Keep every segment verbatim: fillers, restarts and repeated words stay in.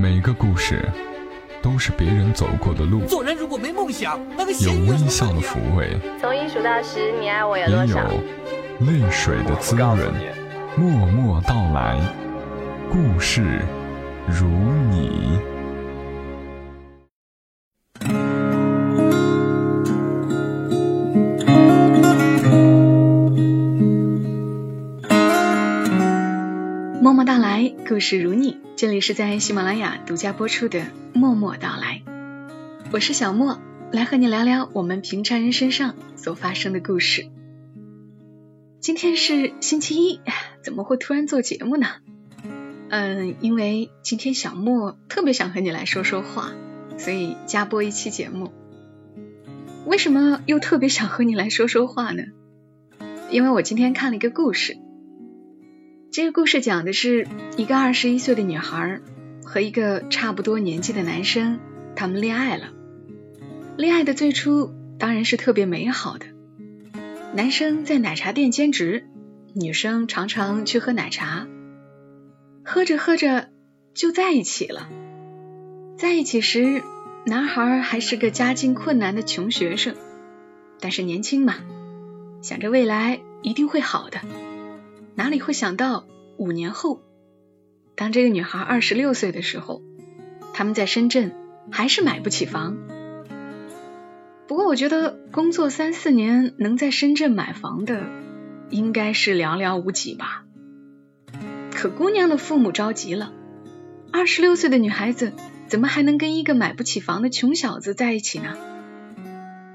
每个故事都是别人走过的路。做人如果没梦想，那个有微笑的抚慰，从一数到十，你爱我有多少？也有泪水的滋润，默默到来，故事如你。默默到来，故事如你。这里是在喜马拉雅独家播出的默默到来，我是小莫，来和你聊聊我们平常人身上所发生的故事。今天是星期一，怎么会突然做节目呢？嗯，因为今天小莫特别想和你来说说话，所以加播一期节目。为什么又特别想和你来说说话呢？因为我今天看了一个故事。这个故事讲的是一个二十一岁的女孩和一个差不多年纪的男生，他们恋爱了。恋爱的最初当然是特别美好的，男生在奶茶店兼职，女生常常去喝奶茶，喝着喝着就在一起了。在一起时，男孩还是个家境困难的穷学生，但是年轻嘛，想着未来一定会好的。哪里会想到五年后，当这个女孩二十六岁的时候，他们在深圳还是买不起房。不过我觉得工作三四年能在深圳买房的应该是寥寥无几吧。可姑娘的父母着急了，二十六岁的女孩子怎么还能跟一个买不起房的穷小子在一起呢？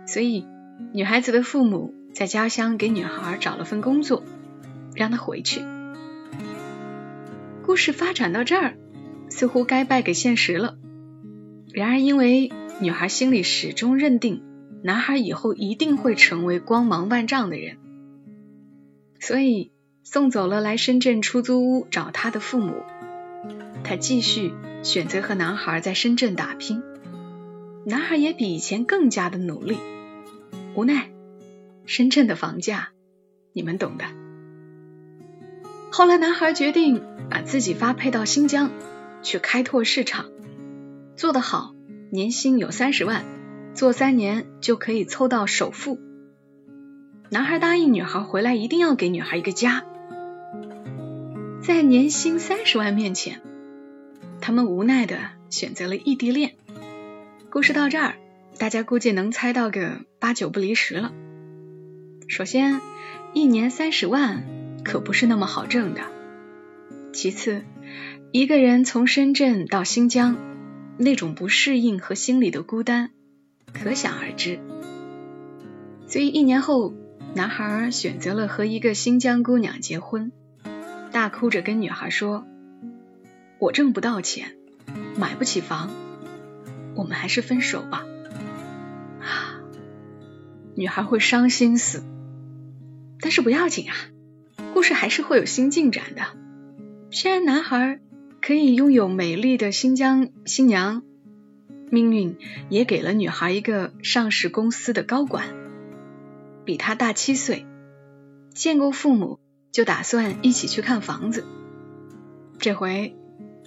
所以女孩子的父母在家乡给女孩找了份工作，让他回去。故事发展到这儿，似乎该败给现实了。然而因为女孩心里始终认定男孩以后一定会成为光芒万丈的人，所以送走了来深圳出租屋找他的父母，他继续选择和男孩在深圳打拼。男孩也比以前更加的努力，无奈深圳的房价你们懂的。后来男孩决定把自己发配到新疆去开拓市场，做得好年薪有三十万，做三年就可以凑到首付。男孩答应女孩回来一定要给女孩一个家。在年薪三十万面前，他们无奈的选择了异地恋。故事到这儿，大家估计能猜到个八九不离十了。首先，一年三十万可不是那么好挣的。其次，一个人从深圳到新疆，那种不适应和心里的孤单可想而知。所以一年后，男孩选择了和一个新疆姑娘结婚，大哭着跟女孩说，我挣不到钱，买不起房，我们还是分手吧。啊，女孩会伤心死，但是不要紧啊，故事还是会有新进展的。虽然男孩可以拥有美丽的新疆新娘，命运也给了女孩一个上市公司的高管，比她大七岁，见过父母就打算一起去看房子。这回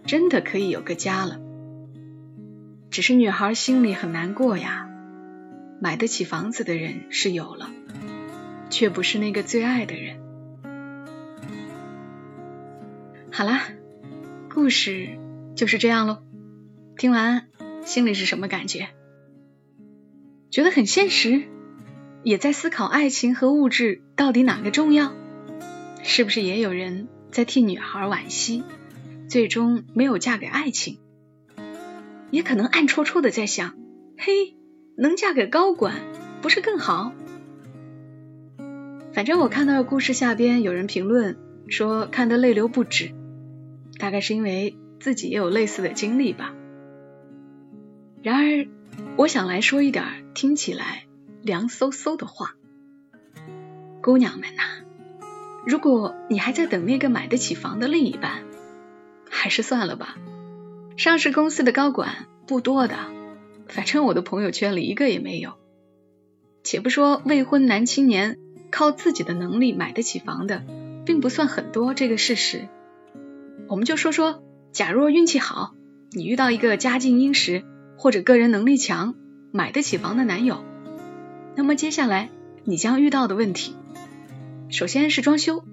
真的可以有个家了。只是女孩心里很难过呀，买得起房子的人是有了，却不是那个最爱的人。好啦，故事就是这样咯。听完心里是什么感觉？觉得很现实，也在思考爱情和物质到底哪个重要？是不是也有人在替女孩惋惜，最终没有嫁给爱情？也可能暗戳戳的在想，嘿，能嫁给高管不是更好？反正我看到故事下边有人评论说看得泪流不止，大概是因为自己也有类似的经历吧。然而我想来说一点听起来凉飕飕的话。姑娘们啊，如果你还在等那个买得起房的另一半，还是算了吧。上市公司的高管不多的，反正我的朋友圈里一个也没有。且不说未婚男青年靠自己的能力买得起房的并不算很多这个事实，我们就说说假若运气好你遇到一个家境殷实或者个人能力强买得起房的男友，那么接下来你将遇到的问题，首先是装修。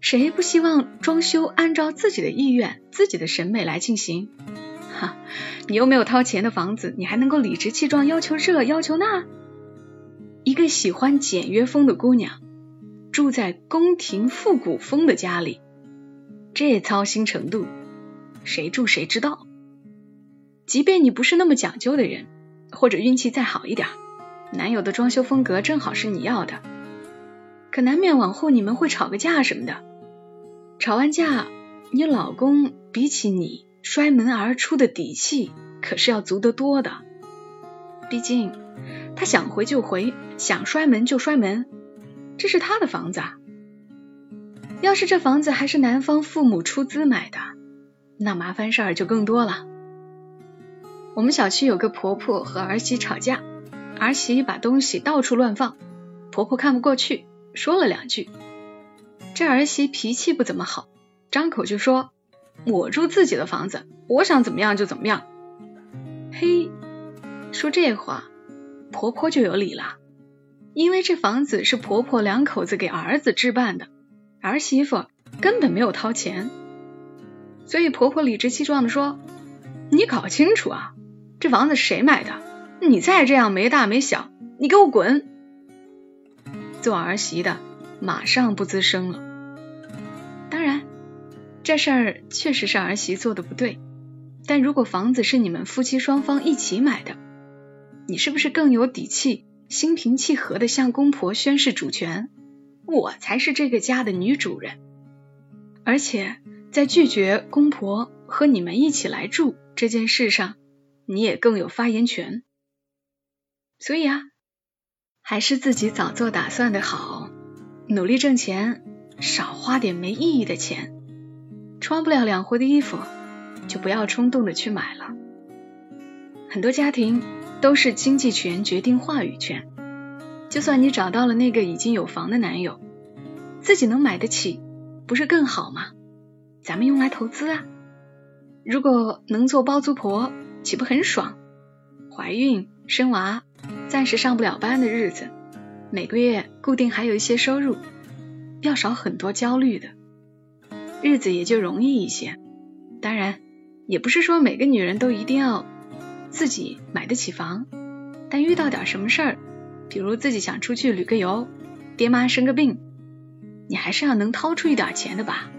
谁不希望装修按照自己的意愿自己的审美来进行？哈，你又没有掏钱的房子，你还能够理直气壮要求这要求那？一个喜欢简约风的姑娘住在宫廷复古风的家里，这操心程度谁住谁知道。即便你不是那么讲究的人，或者运气再好一点，男友的装修风格正好是你要的，可难免往后你们会吵个架什么的。吵完架，你老公比起你摔门而出的底气可是要足得多的。毕竟他想回就回，想摔门就摔门，这是他的房子啊。要是这房子还是男方父母出资买的，那麻烦事儿就更多了。我们小区有个婆婆和儿媳吵架，儿媳把东西到处乱放，婆婆看不过去，说了两句。这儿媳脾气不怎么好，张口就说我住自己的房子，我想怎么样就怎么样。嘿，说这话婆婆就有理了，因为这房子是婆婆两口子给儿子置办的，儿媳妇根本没有掏钱。所以婆婆理直气壮地说，你搞清楚啊，这房子谁买的？你再这样没大没小，你给我滚。做儿媳的马上不吱声了。当然这事儿确实是儿媳做的不对，但如果房子是你们夫妻双方一起买的，你是不是更有底气心平气和地向公婆宣誓主权，我才是这个家的女主人。而且在拒绝公婆和你们一起来住这件事上，你也更有发言权。所以啊，还是自己早做打算的好，努力挣钱，少花点没意义的钱，穿不了两回的衣服就不要冲动的去买了。很多家庭都是经济权决定话语权，就算你找到了那个已经有房的男友，自己能买得起不是更好吗？咱们用来投资啊，如果能做包租婆岂不很爽？怀孕生娃暂时上不了班的日子，每个月固定还有一些收入，要少很多焦虑的日子也就容易一些。当然也不是说每个女人都一定要自己买得起房，但遇到点什么事儿，比如自己想出去旅个游，爹妈生个病，你还是要能掏出一点钱的吧。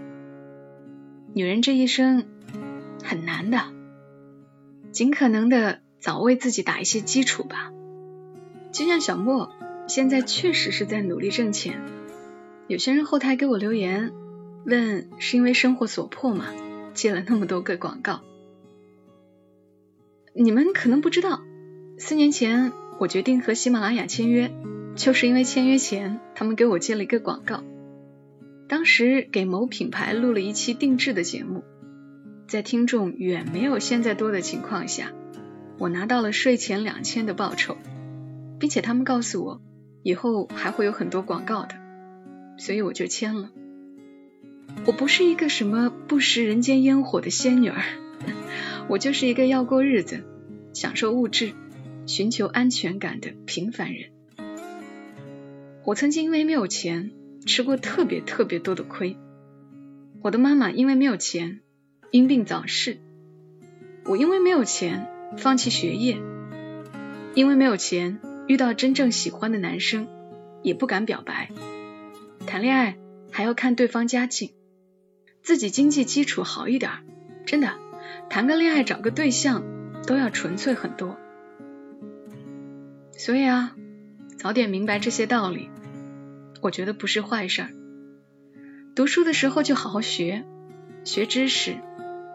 女人这一生很难的，尽可能的早为自己打一些基础吧。就像小莫现在确实是在努力挣钱，有些人后台给我留言问是因为生活所迫吗，接了那么多个广告。你们可能不知道，四年前我决定和喜马拉雅签约，就是因为签约前他们给我接了一个广告。当时给某品牌录了一期定制的节目，在听众远没有现在多的情况下，我拿到了税前两千的报酬，并且他们告诉我以后还会有很多广告的，所以我就签了。我不是一个什么不食人间烟火的仙女儿，我就是一个要过日子，享受物质，寻求安全感的平凡人。我曾经因为没有钱吃过特别特别多的亏，我的妈妈因为没有钱因病早逝，我因为没有钱放弃学业，因为没有钱遇到真正喜欢的男生也不敢表白，谈恋爱还要看对方家境，自己经济基础好一点，真的谈个恋爱找个对象都要纯粹很多。所以啊，早点明白这些道理我觉得不是坏事儿。读书的时候就好好学，学知识，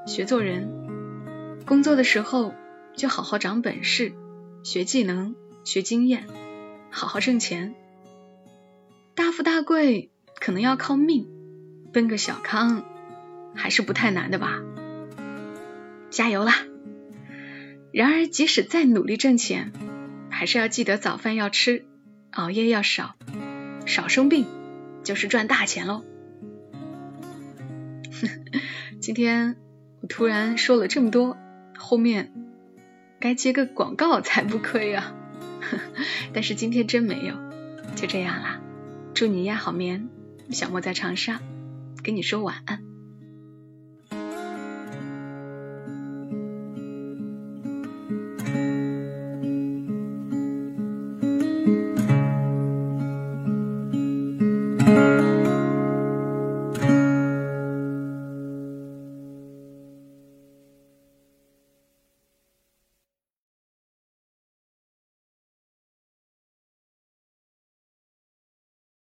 学做人；工作的时候就好好长本事，学技能，学经验，好好挣钱。大富大贵可能要靠命，奔个小康还是不太难的吧。加油啦！然而即使再努力挣钱，还是要记得早饭要吃，熬夜要少，少生病就是赚大钱喽。今天我突然说了这么多，后面该接个广告才不亏啊。但是今天真没有，就这样啦。祝你夜好眠，小莫在长沙，跟你说晚安。